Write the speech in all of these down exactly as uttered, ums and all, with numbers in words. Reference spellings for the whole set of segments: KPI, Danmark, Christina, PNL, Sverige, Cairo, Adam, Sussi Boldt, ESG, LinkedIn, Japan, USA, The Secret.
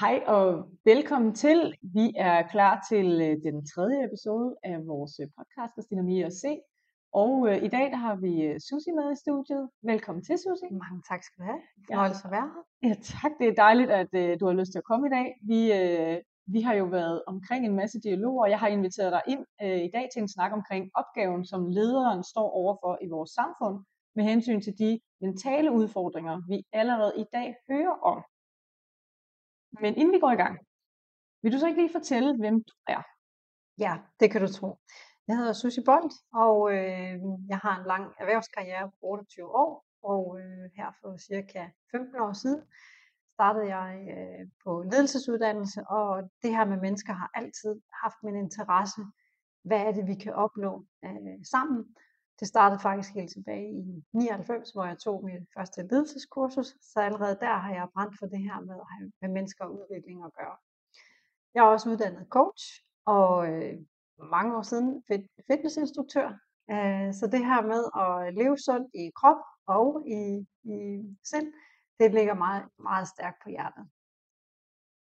Hej og velkommen til. Vi er klar til den tredje episode af vores podcast, Christina og E S G. Og øh, i dag der har vi Sussi med i studiet. Velkommen til, Sussi. Mange tak skal du have. Det var altså være her. Ja tak, det er dejligt, at øh, du har lyst til at komme i dag. Vi, øh, vi har jo været omkring en masse dialoger, og jeg har inviteret dig ind øh, i dag til en snak omkring opgaven, som lederen står overfor i vores samfund, med hensyn til de mentale udfordringer, vi allerede i dag hører om. Men inden vi går i gang, vil du så ikke lige fortælle, hvem du er? Ja, det kan du tro. Jeg hedder Sussi Boldt, og øh, jeg har en lang erhvervskarriere på otteogtyve år, og øh, her for cirka femten år siden startede jeg øh, på ledelsesuddannelse, og det her med mennesker har altid haft min interesse. Hvad er det, vi kan opnå øh, sammen? Det startede faktisk helt tilbage i nioghalvfems, hvor jeg tog mit første ledelseskursus, så allerede der har jeg brændt for det her med at have med mennesker og udvikling at gøre. Jeg er også uddannet coach, og øh, mange år siden fitnessinstruktør, øh, så det her med at leve sundt i krop og i, i sind, det ligger meget, meget stærkt på hjertet.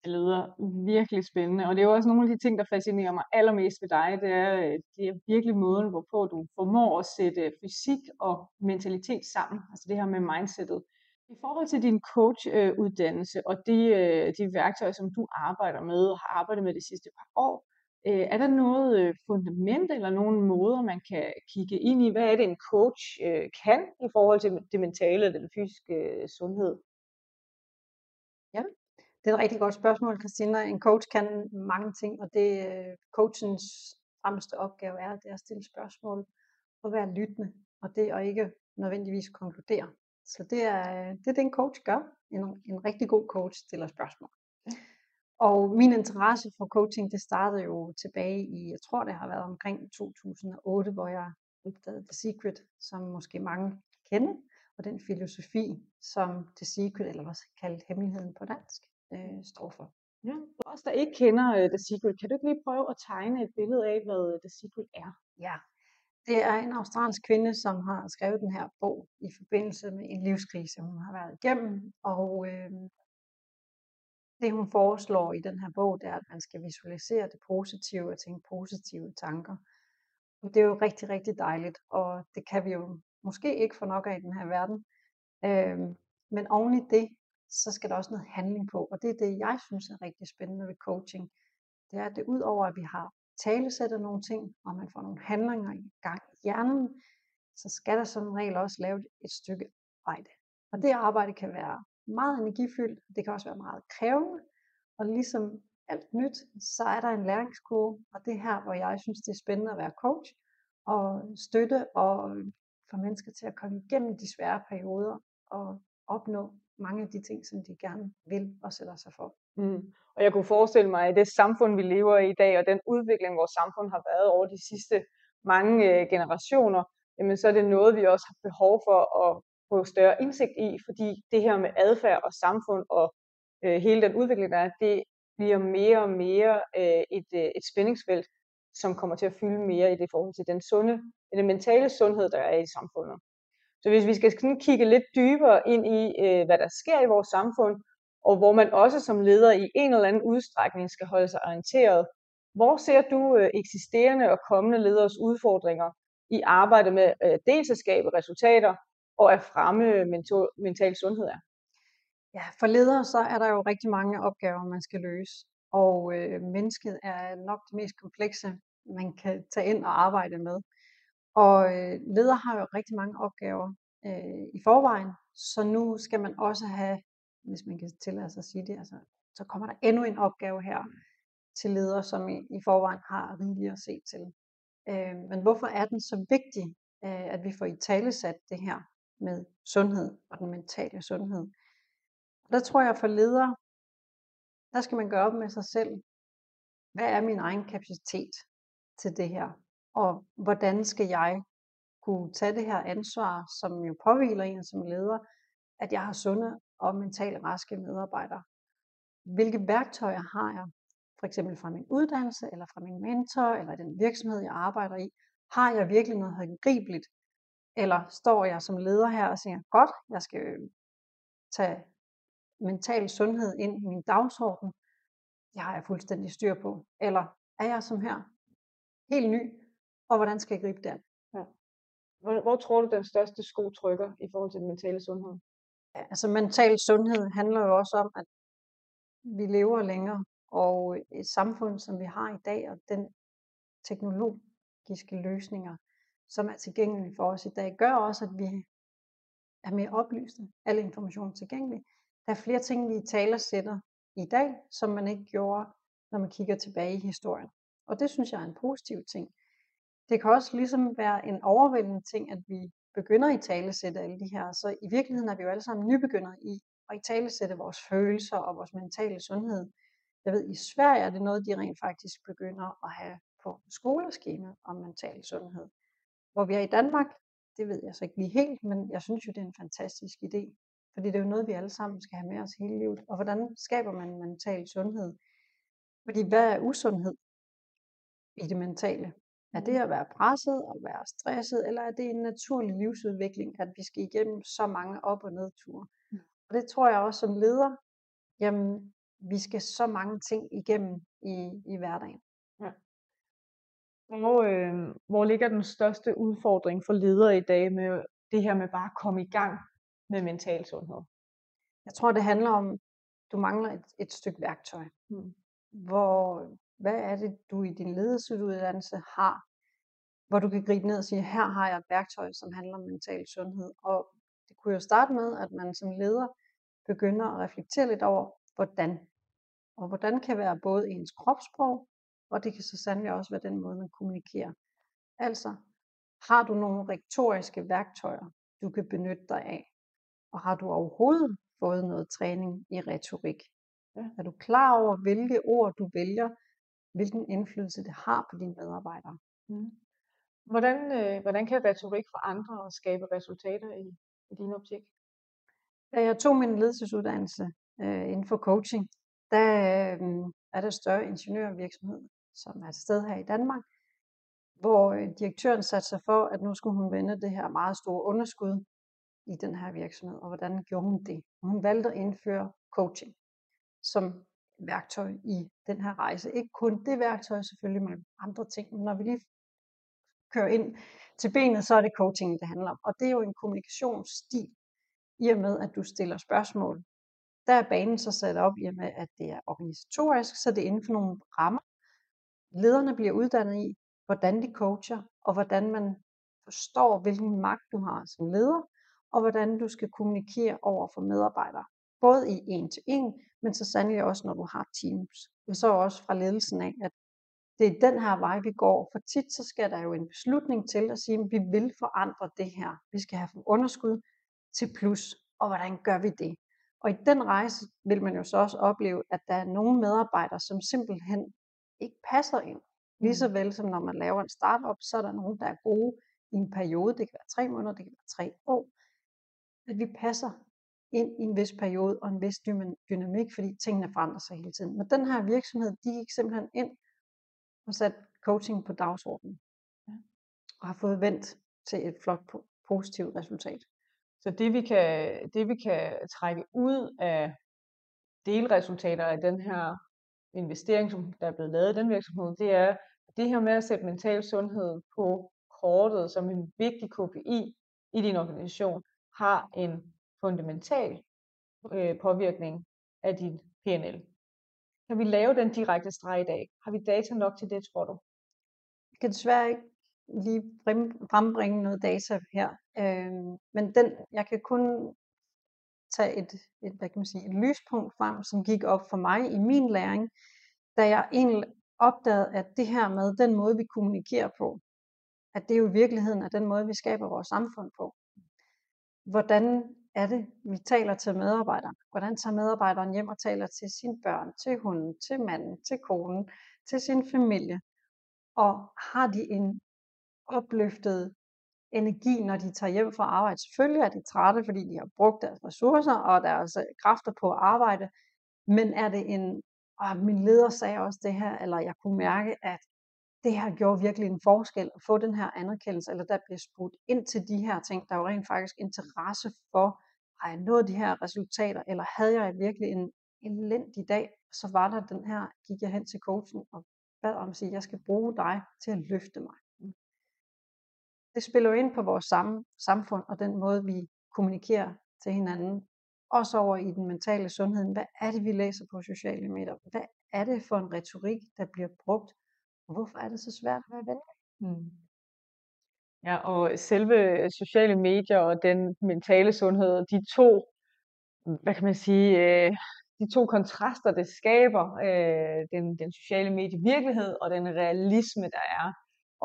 Det lyder virkelig spændende, og det er jo også nogle af de ting, der fascinerer mig allermest ved dig. Det er, det er virkelig måden, hvorpå du formår at sætte fysik og mentalitet sammen, altså det her med mindsetet. I forhold til din coachuddannelse og de, de værktøjer, som du arbejder med og har arbejdet med de sidste par år, er der noget fundament eller nogle måder, man kan kigge ind i? Hvad er det, en coach kan i forhold til det mentale og den fysiske sundhed? Ja. Det er et rigtig godt spørgsmål, Christina. En coach kan mange ting, og det øh, coachens fremmeste opgave er, det er at stille spørgsmål og være lyttende, og det at ikke nødvendigvis konkludere. Så det er det, er det en coach gør. En, en rigtig god coach stiller spørgsmål. Og min interesse for coaching, det startede jo tilbage i, jeg tror det har været omkring to tusind og otte, hvor jeg opdagede The Secret, som måske mange kender, og den filosofi, som The Secret, eller også kaldt hemmeligheden på dansk, står for. Ja. For os, der ikke kender uh, The Secret, kan du ikke lige prøve at tegne et billede af, hvad The Secret er? Ja, det er en australsk kvinde, som har skrevet den her bog i forbindelse med en livskrise, hun har været igennem, og øh, det hun foreslår i den her bog, det er, at man skal visualisere det positive og tænke positive tanker. Og det er jo rigtig, rigtig dejligt, og det kan vi jo måske ikke få nok af i den her verden, øh, men oven i det, så skal der også noget handling på, og det er det, jeg synes er rigtig spændende ved coaching. Det er, at det udover, at vi har talesættet nogle ting, og man får nogle handlinger i gang i hjernen, så skal der som regel også lave et stykke arbejde. Og det arbejde kan være meget energifyldt, det kan også være meget krævende, og ligesom alt nyt, så er der en læringskurve, og det er her, hvor jeg synes, det er spændende at være coach, og støtte og få mennesker til at komme igennem de svære perioder, og opnå mange af de ting, som de gerne vil og sætter sig for. Mm. Og jeg kunne forestille mig, at det samfund, vi lever i i dag, og den udvikling, vores samfund har været over de sidste mange øh, generationer, jamen, så er det noget, vi også har behov for at få større indsigt i, fordi det her med adfærd og samfund og øh, hele den udvikling, der er, det bliver mere og mere øh, et, øh, et spændingsfelt, som kommer til at fylde mere i det forhold til den sunde, den mentale sundhed, der er i samfundet. Så hvis vi skal sådan kigge lidt dybere ind i, øh, hvad der sker i vores samfund, og hvor man også som leder i en eller anden udstrækning skal holde sig orienteret, hvor ser du øh, eksisterende og kommende lederes udfordringer i arbejdet med øh, dels at skabe resultater og at fremme mental, mental sundhed er? Ja, for ledere så er der jo rigtig mange opgaver, man skal løse, og øh, mennesket er nok det mest komplekse, man kan tage ind og arbejde med. Og ledere har jo rigtig mange opgaver øh, i forvejen, så nu skal man også have, hvis man kan tillade sig at sige det, altså, så kommer der endnu en opgave her til ledere, som i, i forvejen har rigeligt at se til. Øh, men hvorfor er den så vigtig, øh, at vi får i tale sat det her med sundhed og den mentale sundhed? Og der tror jeg for ledere, der skal man gøre op med sig selv, hvad er min egen kapacitet til det her? Og hvordan skal jeg kunne tage det her ansvar, som jo påhviler en som leder, at jeg har sunde og mentalt raske medarbejdere? Hvilke værktøjer har jeg? For eksempel fra min uddannelse, eller fra min mentor, eller den virksomhed, jeg arbejder i. Har jeg virkelig noget håndgribeligt? Eller står jeg som leder her og siger, godt, jeg skal tage mental sundhed ind i min dagsorden, det har jeg fuldstændig styr på. Eller er jeg som her, helt ny, og hvordan skal jeg gribe det an? Ja. Hvor, hvor tror du den største sko trykker i forhold til den mentale sundhed? Ja, altså mental sundhed handler jo også om, at vi lever længere, og et samfund, som vi har i dag, og den teknologiske løsninger, som er tilgængelige for os i dag, gør også, at vi er mere oplyste. Alle information tilgængelige. Der er flere ting, vi i tale sætter i dag, som man ikke gjorde, når man kigger tilbage i historien. Og det synes jeg er en positiv ting. Det kan også ligesom være en overvældende ting, at vi begynder i talesætte alle de her. Så i virkeligheden er vi jo alle sammen nybegyndere i at i talesætte vores følelser og vores mentale sundhed. Jeg ved, i Sverige er det noget, de rent faktisk begynder at have på skoleskema om mental sundhed. Hvor vi er i Danmark, det ved jeg så ikke lige helt, men jeg synes jo, det er en fantastisk idé. Fordi det er jo noget, vi alle sammen skal have med os hele livet. Og hvordan skaber man mental sundhed? Fordi hvad er usundhed i det mentale? Er det at være presset og være stresset, eller er det en naturlig livsudvikling, at vi skal igennem så mange op- og nedture? Og det tror jeg også som leder, jamen vi skal så mange ting igennem i, i hverdagen. Ja. Hvor, øh, hvor ligger den største udfordring for ledere i dag med det her med bare at komme i gang med mental sundhed? Jeg tror det handler om, du mangler et, et stykke værktøj. Mm. Hvor, hvad er det du i din ledelsesuddannelse har, hvor du kan gribe ned og sige, her har jeg et værktøj, som handler om mental sundhed. Og det kunne jo starte med, at man som leder begynder at reflektere lidt over, hvordan. Og hvordan kan være både ens kropssprog, og det kan så sandelig også være den måde, man kommunikerer. Altså, har du nogle retoriske værktøjer, du kan benytte dig af? Og har du overhovedet fået noget træning i retorik? Ja. Er du klar over, hvilke ord du vælger, hvilken indflydelse det har på dine medarbejdere? Mm. Hvordan, øh, hvordan kan retorik forandre og skabe resultater i, i din optik? Da jeg tog min ledelsesuddannelse øh, inden for coaching, der øh, er der større ingeniørvirksomhed, som er til stede her i Danmark, hvor øh, direktøren satte sig for, at nu skulle hun vende det her meget store underskud i den her virksomhed, og hvordan gjorde hun det? Hun valgte at indføre coaching som værktøj i den her rejse. Ikke kun det værktøj, selvfølgelig mange andre ting, men når vi lige kører ind til benet, så er det coaching, det handler om. Og det er jo en kommunikationsstil, i og med at du stiller spørgsmål. Der er banen så sat op i og med, at det er organisatorisk, så det er inden for nogle rammer. Lederne bliver uddannet i, hvordan de coacher, og hvordan man forstår, hvilken magt du har som leder, og hvordan du skal kommunikere over for medarbejdere. Både i en til en, men så sandelig også, når du har teams. Og så også fra ledelsen af, at det er den her vej, vi går. For tit så skal der jo en beslutning til at sige, at vi vil forandre det her. Vi skal have underskud til plus, og hvordan gør vi det? Og i den rejse vil man jo så også opleve, at der er nogle medarbejdere, som simpelthen ikke passer ind. Lige så vel som når man laver en startup, så er der nogen, der er gode i en periode. Det kan være tre måneder, det kan være tre år. At vi passer ind i en vis periode og en vis dynamik, fordi tingene forandrer sig hele tiden. Men den her virksomhed, de gik simpelthen ind og satte coaching på dagsordenen. Og har fået vendt til et flot positivt resultat. Så det vi kan, det vi kan trække ud af delresultater af den her investering, som der er blevet lavet i den virksomhed, det er det her med at sætte mental sundhed på kortet som en vigtig K P I i din organisation, har en fundamental øh, påvirkning af din P N L. Kan vi lave den direkte streg i dag? Har vi data nok til det, tror du? Jeg kan desværre ikke lige frembringe noget data her. Øh, men den, jeg kan kun tage et, et, hvad kan man sige, et lyspunkt frem, som gik op for mig i min læring, da jeg egentlig opdagede, at det her med den måde, vi kommunikerer på, at det jo i virkeligheden er den måde, vi skaber vores samfund på. Hvordan er det, vi taler til medarbejderen? Hvordan tager medarbejderen hjem og taler til sine børn, til hunden, til manden, til konen, til sin familie? Og har de en opløftet energi, når de tager hjem fra arbejde? Selvfølgelig er de trætte, fordi de har brugt deres ressourcer og deres kræfter på at arbejde. Men er det en, og min leder sagde også det her, eller jeg kunne mærke, at det her gjorde virkelig en forskel at få den her anerkendelse, eller der bliver spurgt ind til de her ting, der er jo rent faktisk interesse for, har jeg nået de her resultater, eller havde jeg virkelig en elendig dag, så var der den her, gik jeg hen til coachen og bad om at sige, jeg skal bruge dig til at løfte mig. Det spiller jo ind på vores samme, samfund og den måde, vi kommunikerer til hinanden. Også over i den mentale sundhed. Hvad er det, vi læser på sociale medier? Hvad er det for en retorik, der bliver brugt? Og hvorfor er det så svært at være venlig? Mm. Ja, og selve sociale medier og den mentale sundhed, de to, hvad kan man sige, de to kontraster, det skaber, den, den sociale medievirkelighed og den realisme, der er.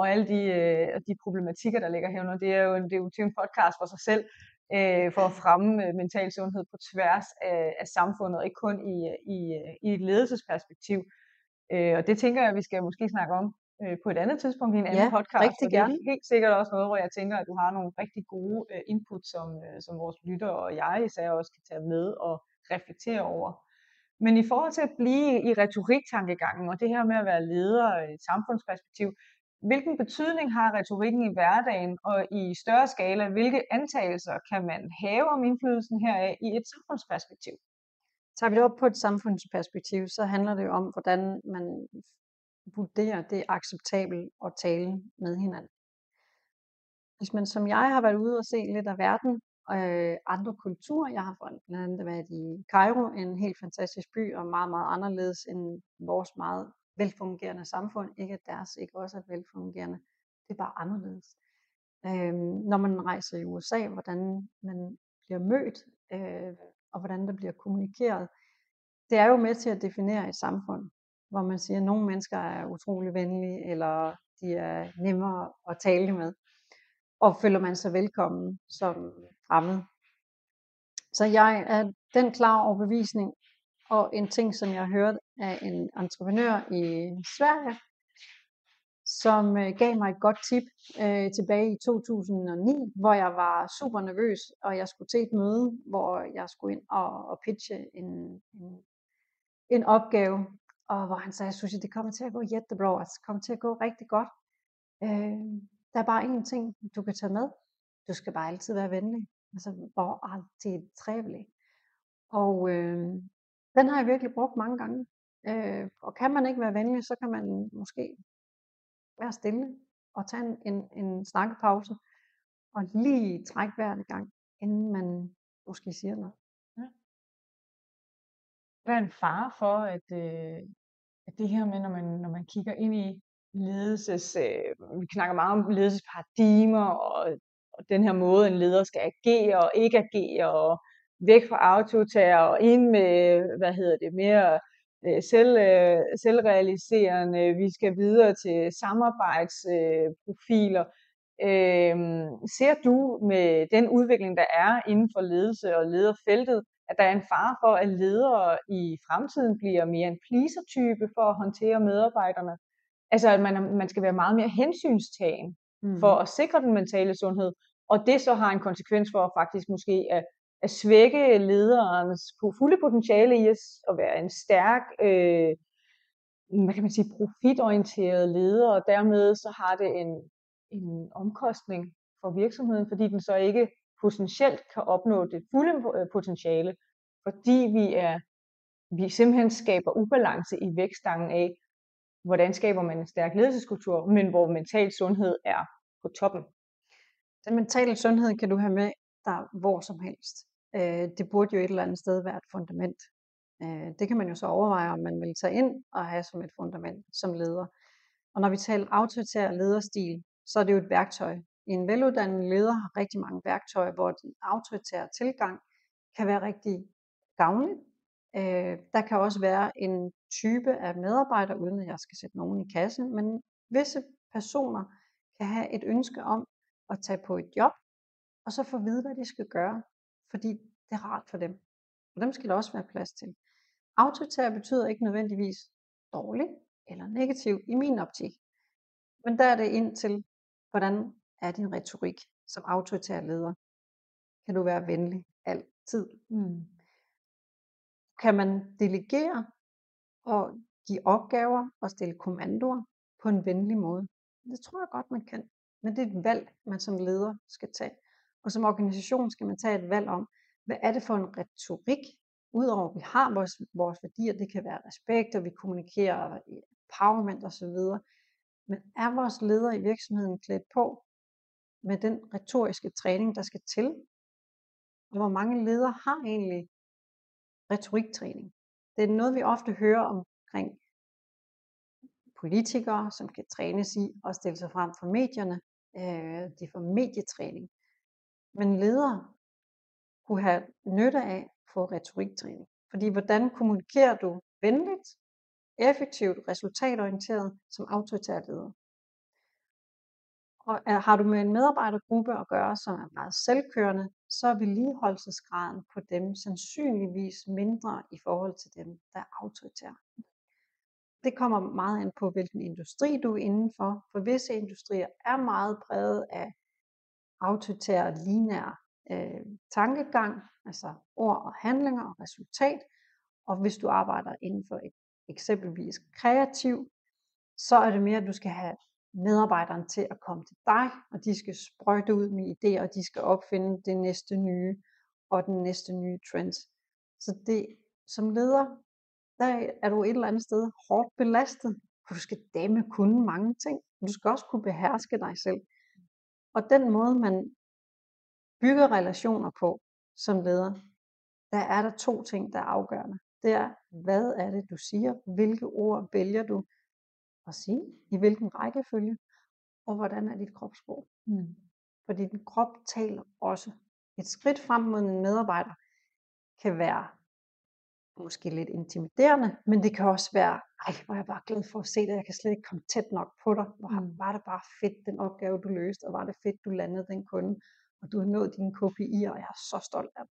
Og alle de, øh, de problematikker, der ligger herunder, det er jo en, det er jo en podcast for sig selv, øh, for at fremme øh, mental sundhed på tværs af, af samfundet, og ikke kun i, i, i et ledelsesperspektiv. Øh, og det tænker jeg, at vi skal måske snakke om øh, på et andet tidspunkt i en anden ja, podcast. Rigtig gerne. Det er helt sikkert også noget, hvor jeg tænker, at du har nogle rigtig gode øh, input, som, øh, som vores lyttere og jeg især også kan tage med og reflektere over. Men i forhold til at blive i retoriktankegangen, og det her med at være leder i et samfundsperspektiv, hvilken betydning har retorikken i hverdagen og i større skala? Hvilke antagelser kan man have om indflydelsen heraf i et samfundsperspektiv? Tager vi det op på et samfundsperspektiv, så handler det jo om, hvordan man vurderer, det er acceptabelt at tale med hinanden. Hvis man som jeg har været ude og se lidt af verden og øh, andre kulturer, jeg har blandt andet været i Cairo, en helt fantastisk by og meget, meget anderledes end vores meget velfungerende samfund, ikke at deres ikke også er velfungerende, det er bare anderledes. Øhm, når man rejser i U S A, hvordan man bliver mødt, øh, og hvordan der bliver kommunikeret, det er jo med til at definere et samfund, hvor man siger, at nogle mennesker er utrolig venlige, eller de er nemmere at tale med, og føler man sig velkommen som fremmed. Så jeg er den klare overbevisning, og en ting, som jeg hørte af en entreprenør i Sverige, som gav mig et godt tip øh, tilbage i to tusind og ni, hvor jeg var super nervøs, og jeg skulle til et møde, hvor jeg skulle ind og, og pitche en, en, en opgave, og hvor han sagde, Sussi, det kommer til at gå jättebra, det kommer til at gå rigtig godt. Øh, der er bare en ting, du kan tage med. Du skal bare altid være venlig. Altså, bare altid trevlig. Og øh, den har jeg virkelig brugt mange gange. Øh, og kan man ikke være venlig, så kan man måske være stille og tage en, en, en snakkepause og lige trække hver gang, inden man måske siger noget. Ja. Hvad er en fare for, at, øh, at det her med, når man, når man kigger ind i ledelses, øh, vi snakker meget om ledelsesparadigmer og, og den her måde, en leder skal agere og ikke agere og væk fra autotager og ind med, hvad hedder det, mere selv, selvrealiserende, vi skal videre til samarbejdsprofiler. Øh, ser du med den udvikling, der er inden for ledelse og lederfeltet, at der er en fare for, at ledere i fremtiden bliver mere en pleaser-type for at håndtere medarbejderne? Altså, at man, man skal være meget mere hensynstagen mm. for at sikre den mentale sundhed, og det så har en konsekvens for faktisk måske at at svække lederens fulde potentiale i at være en stærk, øh, hvad kan man sige, profitorienteret leder, og dermed så har det en, en omkostning for virksomheden, fordi den så ikke potentielt kan opnå det fulde potentiale, fordi vi, er, vi simpelthen skaber ubalance i vækstangen af, hvordan skaber man en stærk ledelseskultur, men hvor mental sundhed er på toppen. Den mentale sundhed kan du have med der hvor som helst. Det burde jo et eller andet sted være et fundament. Det kan man jo så overveje, om man vil tage ind og have som et fundament som leder. Og når vi taler autoritær lederstil, så er det jo et værktøj. En veluddannet leder har rigtig mange værktøjer, hvor den autoritære tilgang kan være rigtig gavnlig. Der kan også være en type af medarbejder, uden at jeg skal sætte nogen i kasse, men visse personer kan have et ønske om at tage på et job, og så få at vide, hvad de skal gøre, fordi det er rart for dem. Og dem skal der også være plads til. Autoritær betyder ikke nødvendigvis dårlig eller negativ i min optik. Men der er det ind til, hvordan er din retorik som autoritær leder? Kan du være venlig altid? Mm. Kan man delegere og give opgaver og stille kommandoer på en venlig måde? Det tror jeg godt, man kan. Men det er et valg, man som leder skal tage. Og som organisation skal man tage et valg om, hvad er det for en retorik? Udover at vi har vores, vores værdier, det kan være respekt, og vi kommunikerer empowerment osv. Men er vores leder i virksomheden klædt på med den retoriske træning, der skal til? Og hvor mange ledere har egentlig retoriktræning? Det er noget, vi ofte hører omkring politikere, som kan trænes i at stille sig frem for medierne. De får medietræning. Men ledere kunne have nytte af at få retoriktræning. Fordi hvordan kommunikerer du venligt, effektivt, resultatorienteret som autoritær leder? Og har du med en medarbejdergruppe at gøre, som er meget selvkørende, så er vedligeholdelsesgraden på dem sandsynligvis mindre i forhold til dem, der er autoritære. Det kommer meget an på, hvilken industri du er indenfor. For visse industrier er meget præget af autoritære, lineære øh, tankegang, altså ord og handlinger og resultat. Og hvis du arbejder inden for et eksempelvis kreativ, så er det mere, at du skal have medarbejderen til at komme til dig, og de skal sprøjte ud med idéer, og de skal opfinde det næste nye og den næste nye trend. Så det, som leder, der er du et eller andet sted hårdt belastet, for du skal dæmme kunne mange ting, og du skal også kunne beherske dig selv. Og den måde, man bygger relationer på som leder, der er der to ting, der er afgørende. Det er, hvad er det, du siger? Hvilke ord vælger du at sige, i hvilken rækkefølge, og hvordan er dit kropssprog. Mm. Fordi din krop taler også. Et skridt frem mod en medarbejder kan være måske lidt intimiderende, men det kan også være, ej, hvor er jeg bare glad for at se dig, jeg kan slet ikke komme tæt nok på dig, hvor var det bare fedt, den opgave du løste, og var det fedt, du landede den kunde, og du har nået dine K P I'er, og jeg er så stolt af dig.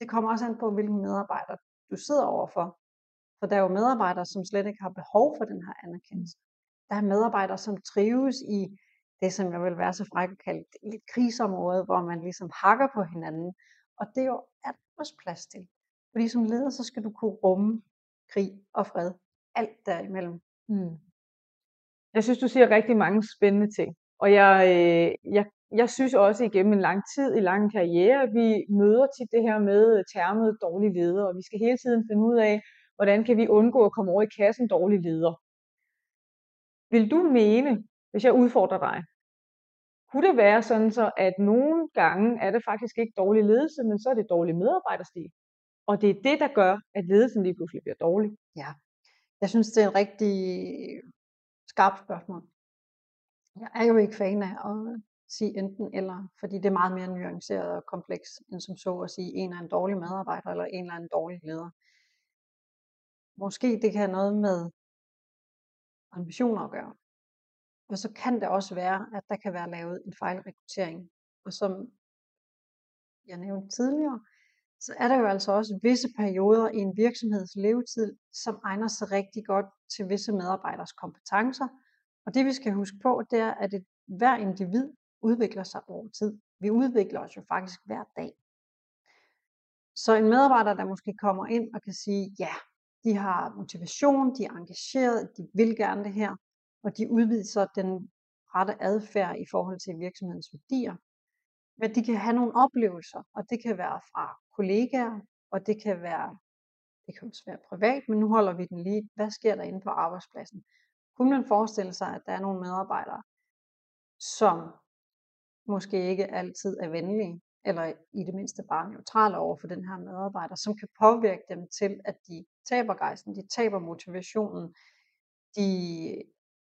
Det kommer også an på, hvilken medarbejder du sidder overfor. For der er jo medarbejdere, som slet ikke har behov for den her anerkendelse. Der er medarbejdere, som trives i det, som jeg vil være så fræk at kalde et krigsområde, hvor man ligesom hakker på hinanden. Og det er jo alt vores plads til. Fordi som leder, så skal du kunne rumme krig og fred. Alt derimellem. Mm. Jeg synes, du siger rigtig mange spændende ting. Og jeg, jeg, jeg synes også igennem en lang tid, i lang karriere, vi møder tit det her med termet dårlige ledere. Og vi skal hele tiden finde ud af, hvordan kan vi undgå at komme over i kassen dårlig leder? Vil du mene, hvis jeg udfordrer dig, kunne det være sådan så, at nogle gange er det faktisk ikke dårlig ledelse, men så er det dårlig medarbejderstil? Og det er det, der gør, at ledelsen lige pludselig bliver dårlig. Ja, jeg synes, det er en rigtig skarp spørgsmål. Jeg er jo ikke fan af at sige enten eller, fordi det er meget mere nuanceret og komplekst, end som så at sige, en er en dårlig medarbejder, eller en er en dårlig leder. Måske det kan have noget med ambitioner at gøre. Og så kan det også være, at der kan være lavet en fejlrekruttering. Og som jeg nævnte tidligere, så er der jo altså også visse perioder i en virksomheds levetid, som egner sig rigtig godt til visse medarbejderes kompetencer. Og det vi skal huske på, det er, at et, hver individ udvikler sig over tid. Vi udvikler os jo faktisk hver dag. Så en medarbejder, der måske kommer ind og kan sige, ja, de har motivation, de er engageret, de vil gerne det her, og de udviser den rette adfærd i forhold til virksomhedens værdier. Men de kan have nogle oplevelser, og det kan være fra kollegaer, og det kan være, det kan også være privat, men nu holder vi den lige. Hvad sker der inde på arbejdspladsen? Kunne man forestille sig, at der er nogle medarbejdere, som måske ikke altid er venlige, eller i det mindste bare neutrale over for den her medarbejder, som kan påvirke dem til, at de taber gejsten, de taber motivationen, de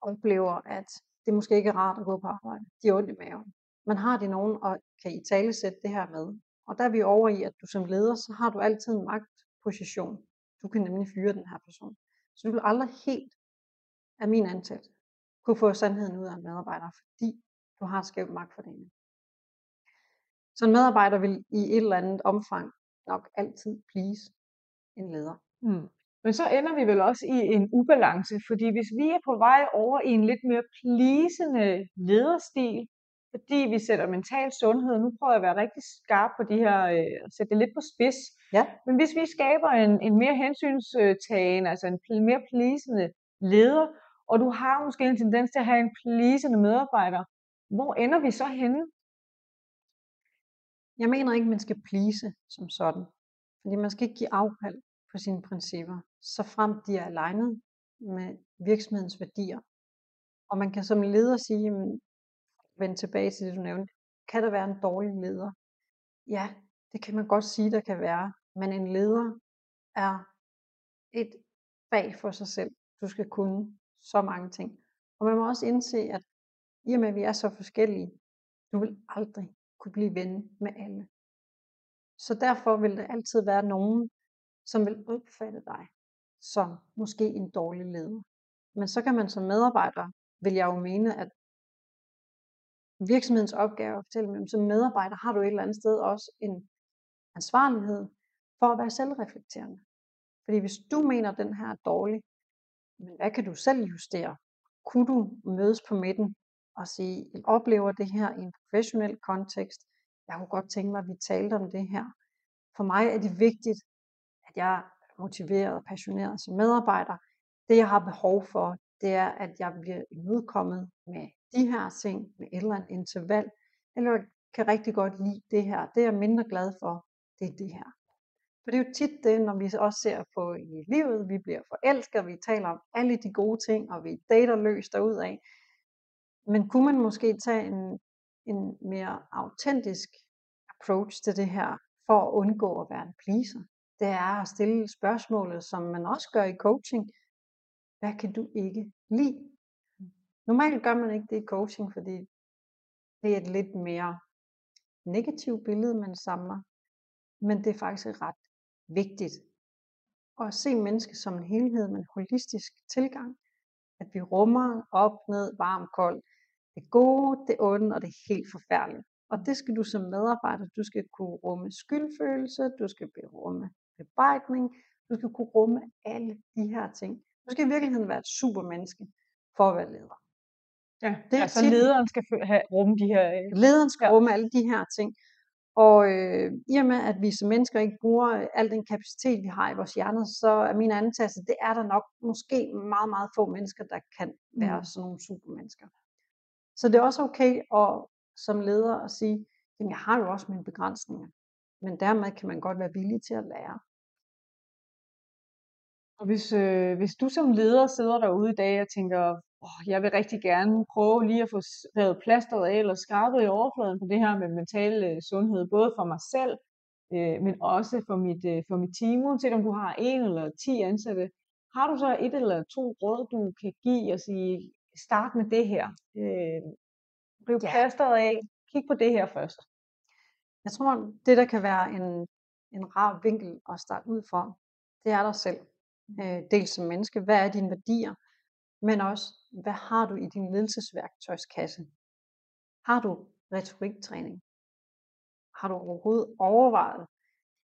oplever, at det måske ikke er rart at gå på arbejde, de er ondt i maven. Man har det nogen, og kan i tale sætte det her med. Og der er vi over i, at du som leder, så har du altid en magtposition. Du kan nemlig fyre den her person. Så du vil aldrig helt, af min ansæt, kunne få sandheden ud af en medarbejder, fordi du har skævt magtfordeling. Så en medarbejder vil i et eller andet omfang nok altid please en leder. Mm. Men så ender vi vel også i en ubalance, fordi hvis vi er på vej over i en lidt mere pleasende lederstil, fordi vi sætter mental sundhed, nu prøver jeg at være rigtig skarp på de her, øh, sætte det lidt på spids, ja. Men hvis vi skaber en, en mere hensynstagen, altså en mere pleasende leder, og du har måske en tendens til at have en pleasende medarbejder, hvor ender vi så henne? Jeg mener ikke, man skal please som sådan. Fordi man skal ikke give afkald på sine principper, så frem de er alignet med virksomhedens værdier. Og man kan som leder sige, vend tilbage til det, du nævnte, kan der være en dårlig leder? Ja, det kan man godt sige, der kan være. Men en leder er et fag for sig selv. Du skal kunne så mange ting. Og man må også indse, at i og med, at vi er så forskellige, du vil aldrig kunne blive ven med alle. Så derfor vil der altid være nogen, som vil opfatte dig som måske en dårlig leder. Men så kan man som medarbejder, vil jeg jo mene, at virksomhedens opgave at fortælle dem, som medarbejder har du et eller andet sted også en ansvarlighed for at være selvreflekterende. Fordi hvis du mener, at den her er dårlig, men hvad kan du selv justere? Kunne du mødes på midten og sige, jeg oplever det her i en professionel kontekst? Jeg kunne godt tænke mig, at vi talte om det her. For mig er det vigtigt, at jeg er motiveret og passioneret som medarbejder. Det jeg har behov for, det er, at jeg bliver imødekommet med de her ting, med et eller andet interval. Eller jeg kan rigtig godt lide det her. Det er jeg mindre glad for, det er det her. For det er jo tit det, når vi også ser på i livet, vi bliver forelskede, vi taler om alle de gode ting, og vi dater løs derudaf. Men kunne man måske tage en, en mere autentisk approach til det her, for at undgå at være en pleaser? Det er at stille spørgsmålet, som man også gør i coaching. Hvad kan du ikke lide? Normalt gør man ikke det i coaching, fordi det er et lidt mere negativt billede, man samler. Men det er faktisk ret vigtigt at se mennesket som en helhed med en holistisk tilgang. At vi rummer op, ned, varm, kold. Det gode, det onde og det helt forfærdelige. Og det skal du som medarbejder, du skal kunne rumme skyldfølelse, du skal rumme bebrejning, du skal kunne rumme alle de her ting. Du skal i virkeligheden være et supermenneske for at være leder. Ja, det er altså tit, lederen skal have, rumme de her... Øh, lederen skal ja. rumme alle de her ting. Og øh, i og med, at vi som mennesker ikke bruger øh, al den kapacitet, vi har i vores hjerner, så er min antagelse, det er der nok måske meget, meget få mennesker, der kan være mm. sådan nogle supermennesker. Så det er også okay at, som leder at sige, jamen, jeg har jo også mine begrænsninger, men dermed kan man godt være villig til at lære. Og hvis, øh, hvis du som leder sidder derude i dag og tænker, oh, jeg vil rigtig gerne prøve lige at få revet plasteret af eller skrabet i overfladen på det her med mental øh, sundhed, både for mig selv, øh, men også for mit, øh, for mit team, uanset om du har en eller ti ansatte, har du så et eller to råd, du kan give og sige, start med det her, øh, riv ja. plasteret af, kig på det her først? Jeg tror, det der kan være en, en rar vinkel at starte ud for, det er dig selv. Dels som menneske, hvad er dine værdier, men også, hvad har du i din ledelsesværktøjskasse? Har du retoriktræning? Har du overhovedet overvejet,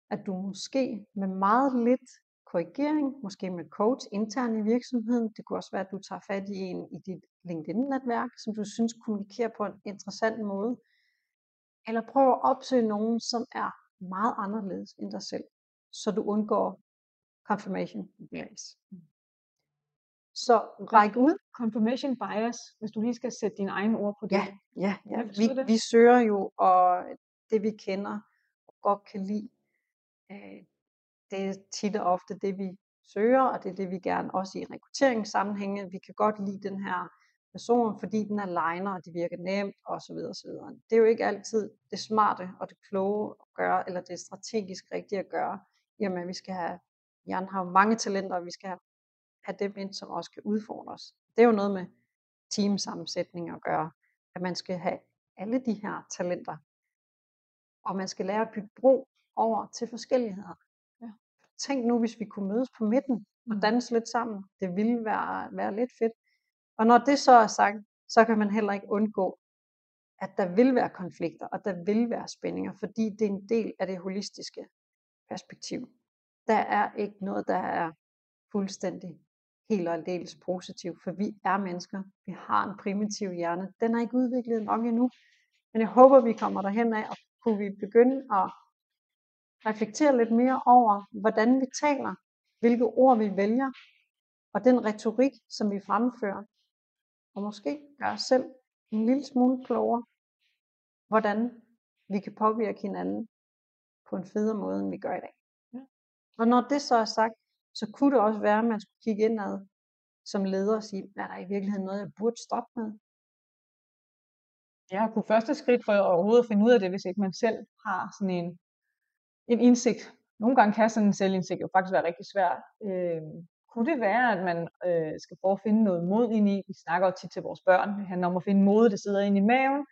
at du måske med meget lidt korrigering, måske med coach internt i virksomheden, det kunne også være, at du tager fat i en i dit LinkedIn-netværk, som du synes kommunikerer på en interessant måde, eller prøv at opsøge nogen, som er meget anderledes end dig selv, så du undgår confirmation bias. Mm. Så ræk ud. Confirmation bias, hvis du lige skal sætte dine egne ord på det. Ja, ja, ja. Vi, vi søger jo, og det vi kender og godt kan lide, øh, det er tit og ofte det, vi søger, og det er det, vi gerne også i rekrutteringssammenhænge, vi kan godt lide den her person, fordi den er liner, og det virker nemt, osv. osv. Det er jo ikke altid det smarte og det kloge at gøre, eller det strategisk rigtige at gøre, jamen vi skal have hjernen har jo mange talenter, og vi skal have dem ind, som også kan udfordre os. Det er jo noget med teamsammensætning at gøre, at man skal have alle de her talenter, og man skal lære at bygge bro over til forskelligheder. Ja. Tænk nu, hvis vi kunne mødes på midten og danse lidt sammen. Det ville være, være lidt fedt. Og når det så er sagt, så kan man heller ikke undgå, at der vil være konflikter, og der vil være spændinger, fordi det er en del af det holistiske perspektiv. Der er ikke noget, der er fuldstændig helt og aldeles positivt, for vi er mennesker, vi har en primitiv hjerne, den er ikke udviklet nok endnu, men jeg håber, vi kommer derhen af, og kunne vi begynde at reflektere lidt mere over, hvordan vi taler, hvilke ord vi vælger, og den retorik, som vi fremfører, og måske gøre os selv en lille smule klogere, hvordan vi kan påvirke hinanden på en federe måde, end vi gør i dag. Ja. Og når det så er sagt, så kunne det også være, at man skulle kigge indad som leder og sige, er der i virkeligheden noget, jeg burde stoppe med? Ja, kunne første skridt for overhovedet at finde ud af det, hvis ikke man selv har sådan en, en indsigt. Nogle gange kan sådan en selvindsigt jo faktisk være rigtig svær. Øh, kunne det være, at man øh, skal prøve at finde noget mod ind i? Vi snakker jo tit til vores børn. Det handler om at finde mod, det sidder inde i maven.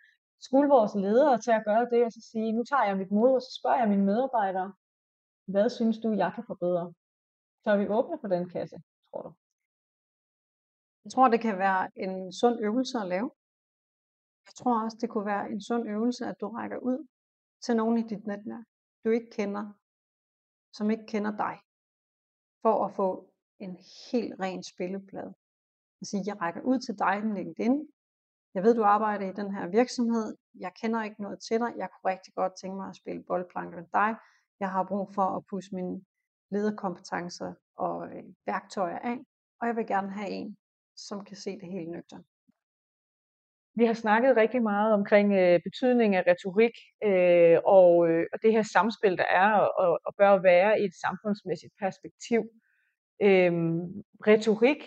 Skulle vores ledere til at gøre det, og så sige, nu tager jeg mit mod, og så spørger jeg mine medarbejdere, hvad synes du, jeg kan forbedre? Så er vi åbne for den kasse, tror du? Jeg tror, det kan være en sund øvelse at lave. Jeg tror også, det kunne være en sund øvelse, at du rækker ud til nogen i dit netværk, du ikke kender, som ikke kender dig, for at få en helt ren spilleplade. Altså, jeg rækker ud til dig, den LinkedIn. Jeg ved, du arbejder i den her virksomhed. Jeg kender ikke noget til dig. Jeg kunne rigtig godt tænke mig at spille boldplanke med dig. Jeg har brug for at pusse mine lederkompetencer og øh, værktøjer af. Og jeg vil gerne have en, som kan se det helt nøgternt. Vi har snakket rigtig meget omkring øh, betydningen af retorik øh, og, øh, og det her samspil, der er og, og bør være i et samfundsmæssigt perspektiv. Øh, retorik,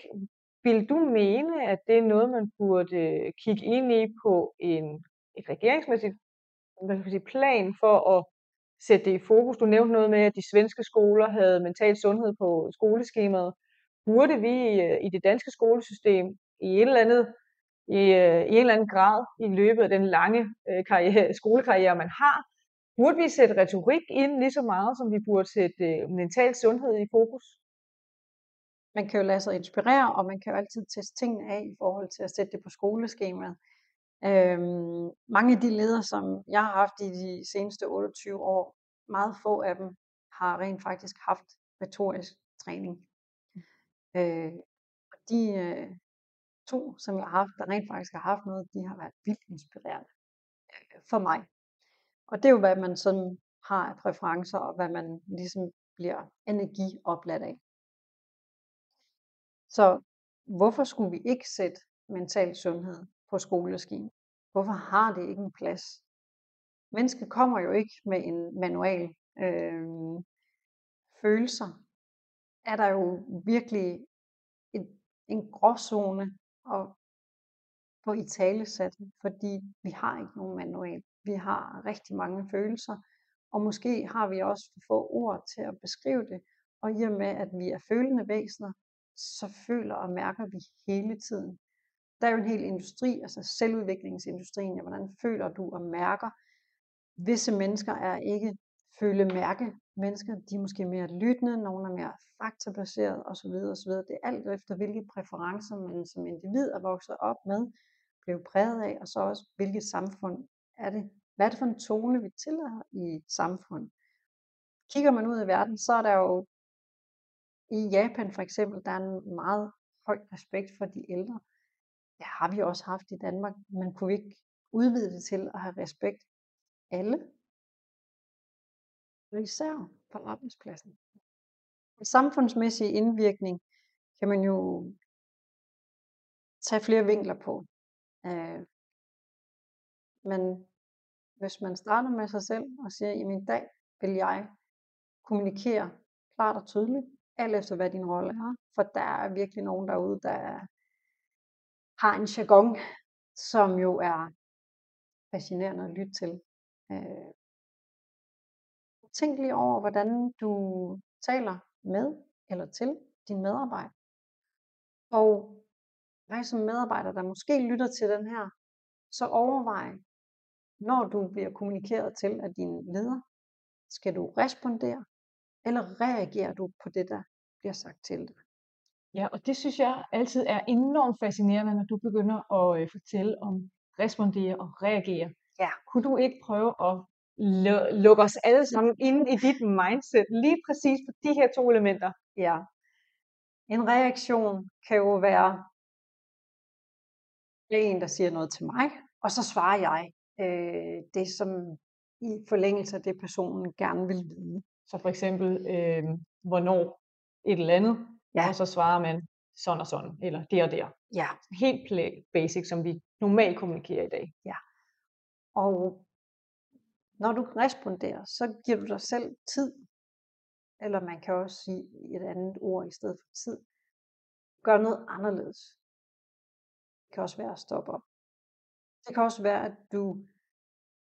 vil du mene, at det er noget, man burde øh, kigge ind i på en, et regeringsmæssigt hvad skal jeg sige, plan for at sætte det i fokus? Du nævnte noget med, at de svenske skoler havde mental sundhed på skoleskemaet. Burde vi øh, i det danske skolesystem i et eller andet I, i en eller anden grad i løbet af den lange øh, karriere, skolekarriere, man har, burde vi sætte retorik ind lige så meget, som vi burde sætte øh, mental sundhed i fokus? Man kan jo lade sig inspirere, og man kan jo altid teste tingene af i forhold til at sætte det på skoleskemaet. Øhm, mange af de ledere, som jeg har haft i de seneste otteogtyve år, meget få af dem har rent faktisk haft retorisk træning. Øh, og de... Øh, To, som jeg har haft, der rent faktisk har haft noget, de har været vildt inspirerende for mig. Og det er jo, hvad man sådan har af præferencer, og hvad man ligesom bliver energiopladt af. Så hvorfor skulle vi ikke sætte mental sundhed på skoleskien? Hvorfor har det ikke en plads? Mennesket kommer jo ikke med en manual. Øh, følelser er der jo virkelig en, en gråzone, og få i talesat, fordi vi har ikke nogen manual. Vi har rigtig mange følelser, og måske har vi også for få ord til at beskrive det, og i og med, at vi er følende væsener, så føler og mærker vi hele tiden. Der er jo en hel industri, altså selvudviklingsindustrien, ja, hvordan føler du og mærker. Visse mennesker er ikke føle-mærke mennesker, de er måske mere lyttende, nogle er mere faktabaseret osv. osv. Det er alt efter, hvilke præferencer man som individ er vokset op med, blev præget af, og så også, hvilket samfund er det. Hvad er det for en tone, vi tillader i et samfund? Kigger man ud i verden, så er der jo i Japan for eksempel, der er en meget høj respekt for de ældre. Det har vi også haft i Danmark, men kunne vi ikke udvide det til at have respekt alle? Især på arbejdspladsen. Den samfundsmæssige indvirkning kan man jo tage flere vinkler på. Øh, men hvis man starter med sig selv og siger, jamen i dag vil jeg kommunikere klart og tydeligt, alt efter hvad din rolle er, for der er virkelig nogen derude, der er, har en jargon, som jo er fascinerende at lytte til. Øh, Tænk lige over, hvordan du taler med eller til din medarbejder. Og dig som medarbejder, der måske lytter til den her, så overvej, når du bliver kommunikeret til af din leder, skal du respondere, eller reagerer du på det, der bliver sagt til dig? Ja, og det synes jeg altid er enormt fascinerende, når du begynder at øh, fortælle om respondere og reagere. Ja. Kunne du ikke prøve at luk os alle sammen inde i dit mindset, lige præcis på de her to elementer? Ja. En reaktion kan jo være, det er en, der siger noget til mig, og så svarer jeg øh, det, som i forlængelse af det, personen gerne vil vide. Så for eksempel, øh, hvornår et eller andet, ja. Og så svarer man sådan og sådan, eller der og der. Ja. Helt basic, som vi normalt kommunikerer i dag. Ja. Og Når du responderer, så giver du dig selv tid. Eller man kan også sige et andet ord i stedet for tid. Gør noget anderledes. Det kan også være at stoppe op. Det kan også være, at du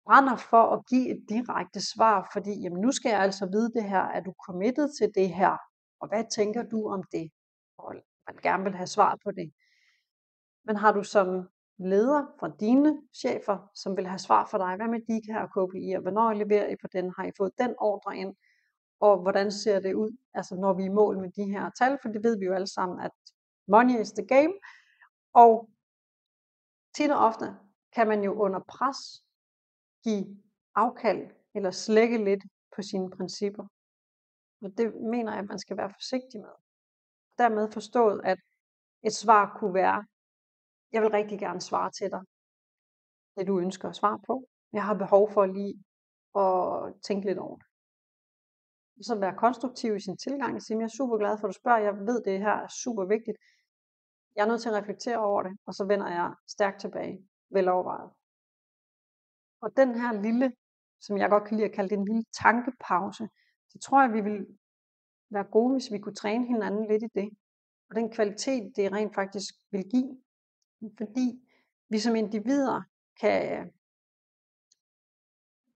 brænder for at give et direkte svar, fordi jamen, nu skal jeg altså vide det her. Er du committed til det her? Og hvad tænker du om det? Og man gerne vil have svar på det. Men har du som leder fra dine chefer, som vil have svar for dig, hvad med de her K P I'er? Hvornår leverer I på den? Har I fået den ordre ind? Og hvordan ser det ud, altså når vi er i mål med de her tal? For det ved vi jo alle sammen, at money is the game. Og tit og ofte kan man jo under pres give afkald eller slække lidt på sine principper. Og det mener jeg, at man skal være forsigtig med. Dermed forstået, at et svar kunne være, jeg vil rigtig gerne svare til dig, det du ønsker at svare på. Jeg har behov for lige at tænke lidt over det. Så være konstruktiv i sin tilgang og sige, jeg er super glad for, at du spørger, jeg ved, det her er super vigtigt. Jeg er nødt til at reflektere over det, og så vender jeg stærkt tilbage, velovervejet. Og den her lille, som jeg godt kan lide at kalde det, en lille tankepause, det tror jeg, vi ville være gode, hvis vi kunne træne hinanden lidt i det. Og den kvalitet, det rent faktisk vil give. Fordi vi som individer kan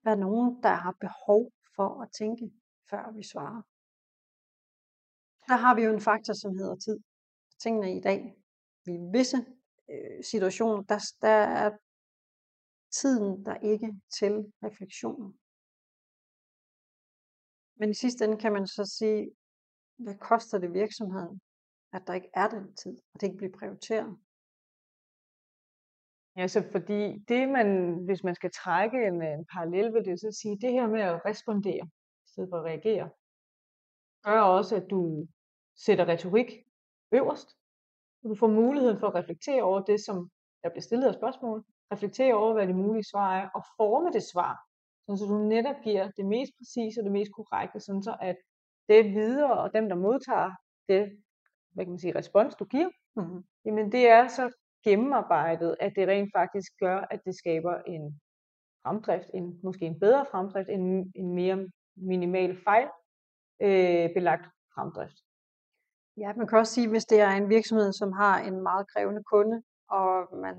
være nogen, der har behov for at tænke, før vi svarer. Der har vi jo en faktor, som hedder tid. Tingene i dag, i visse øh, situationer, der, der er tiden der ikke til refleksionen. Men i sidste ende kan man så sige, hvad koster det virksomheden, at der ikke er den tid, og det ikke bliver prioriteret? Ja, så fordi det man, hvis man skal trække en, en parallel, vil det så sige, det her med at respondere, i stedet for at reagere, gør også, at du sætter retorik øverst, og du får muligheden for at reflektere over det, som der bliver stillet af spørgsmål, reflektere over, hvad det mulige svar er, og forme det svar, så du netop giver det mest præcise og det mest korrekte, sådan så at det videre, og dem der modtager det, hvad kan man sige, respons du giver, mm-hmm. Jamen det er så gennemarbejdet, at det rent faktisk gør, at det skaber en fremdrift, en, måske en bedre fremdrift, en, en mere minimal fejl, øh, belagt fremdrift. Ja, man kan også sige, hvis det er en virksomhed, som har en meget krævende kunde, og man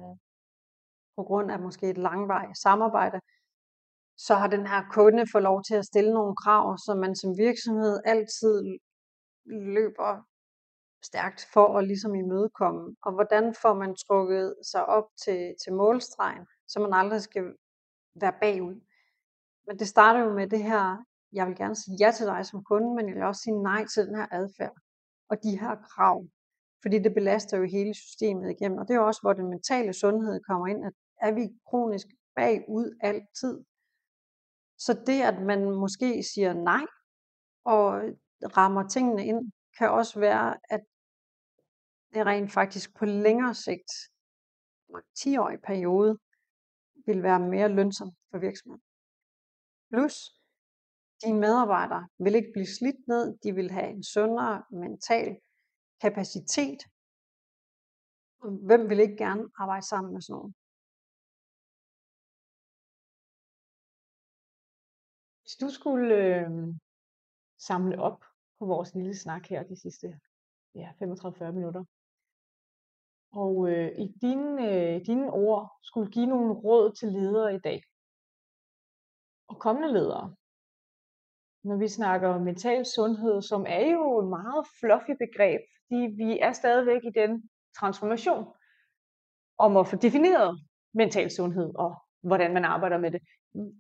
på grund af måske et langvarigt samarbejde, så har den her kunde fået lov til at stille nogle krav, så man som virksomhed altid løber stærkt for at ligesom imødekomme. Og hvordan får man trukket sig op til, til målstregen, så man aldrig skal være bagud. Men det starter jo med det her, jeg vil gerne sige ja til dig som kunde, men jeg vil også sige nej til den her adfærd og de her krav. Fordi det belaster jo hele systemet igennem. Og det er jo også, hvor den mentale sundhed kommer ind, at er vi kronisk bagud altid? Så det, at man måske siger nej, og rammer tingene ind, kan også være, at det rent faktisk på længere sigt, en ti-årig periode, vil være mere lønsom for virksomheden. Plus, dine medarbejdere vil ikke blive slidt ned, de vil have en sundere mental kapacitet. Hvem vil ikke gerne arbejde sammen med sådan nogen? Hvis du skulle øh, samle op på vores lille snak her de sidste ja, femogtredive til fyrre minutter, og øh, i dine, øh, dine ord skulle give nogle råd til ledere i dag, og kommende ledere, når vi snakker mental sundhed, som er jo et meget fluffy begreb, fordi vi er stadigvæk i den transformation om at få defineret mental sundhed og hvordan man arbejder med det.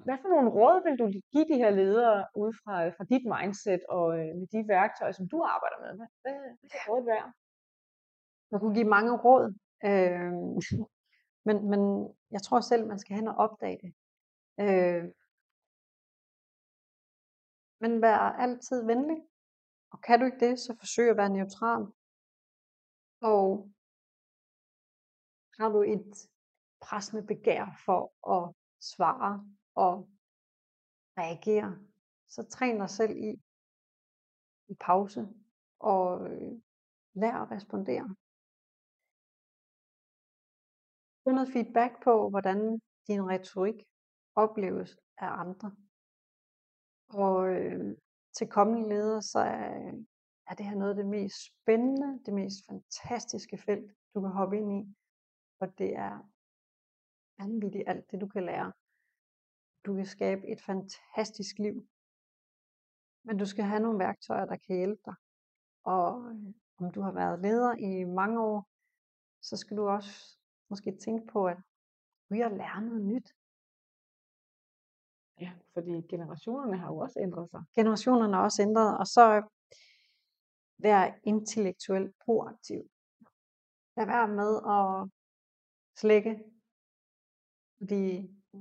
Hvad for nogle råd vil du give de her ledere ud fra, fra dit mindset og øh, med de værktøjer, som du arbejder med? Hvad, hvad, hvad kan rådet være? Man kunne give mange råd, øh, men, men jeg tror selv, man skal hen og opdage det. Øh, men vær altid venlig, og kan du ikke det, så forsøg at være neutral. Og har du et pressende begær for at svare og reagere, så træn dig selv i i pause og lær at respondere. Få noget feedback på, hvordan din retorik opleves af andre. Og øh, til kommende ledere, så er, er det her noget af det mest spændende, det mest fantastiske felt, du kan hoppe ind i. Og det er vanvittigt alt det, du kan lære. Du kan skabe et fantastisk liv. Men du skal have nogle værktøjer, der kan hjælpe dig. Og øh, om du har været leder i mange år, så skal du også måske tænke på, at vi har lært noget nyt. Ja, fordi generationerne har jo også ændret sig. Generationerne har også ændret, og så være intellektuelt proaktiv. Lad være med at slække. Fordi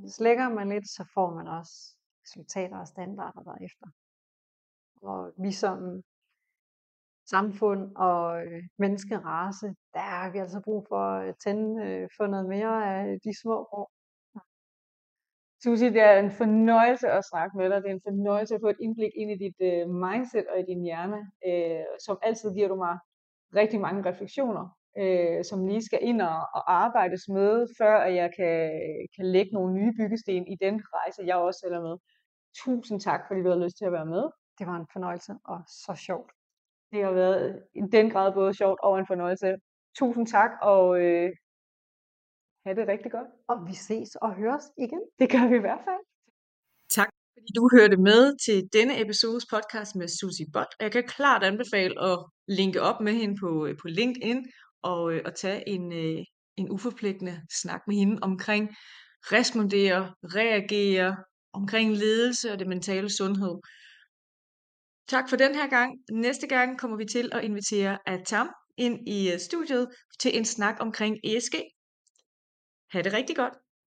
slækker man lidt, så får man også resultater og standarder derefter. Og vi som samfund og menneskerace, der har vi altså brug for at tænde for noget mere af de små år. Sussi, det er en fornøjelse at snakke med dig. Det er en fornøjelse at få et indblik ind i dit øh, mindset og i din hjerne, øh, som altid giver du mig rigtig mange refleksioner, øh, som lige skal ind og, og arbejdes med, før jeg kan, kan lægge nogle nye byggesten i den rejse, jeg også selv er med. Tusind tak, fordi du havde lyst til at være med. Det var en fornøjelse og så sjovt. Det har været i den grad både sjovt og en fornøjelse. Tusind tak, og øh, ha' det rigtig godt. Og vi ses og høres igen. Det gør vi i hvert fald. Tak, fordi du hørte med til denne episodes podcast med Sussi Boldt. Jeg kan klart anbefale at linke op med hende på, på LinkedIn og, og tage en, en uforpligtende snak med hende omkring respondere, reagere, omkring ledelse og det mentale sundhed. Tak for den her gang. Næste gang kommer vi til at invitere Adam ind i studiet til en snak omkring E S G. Ha' det rigtig godt.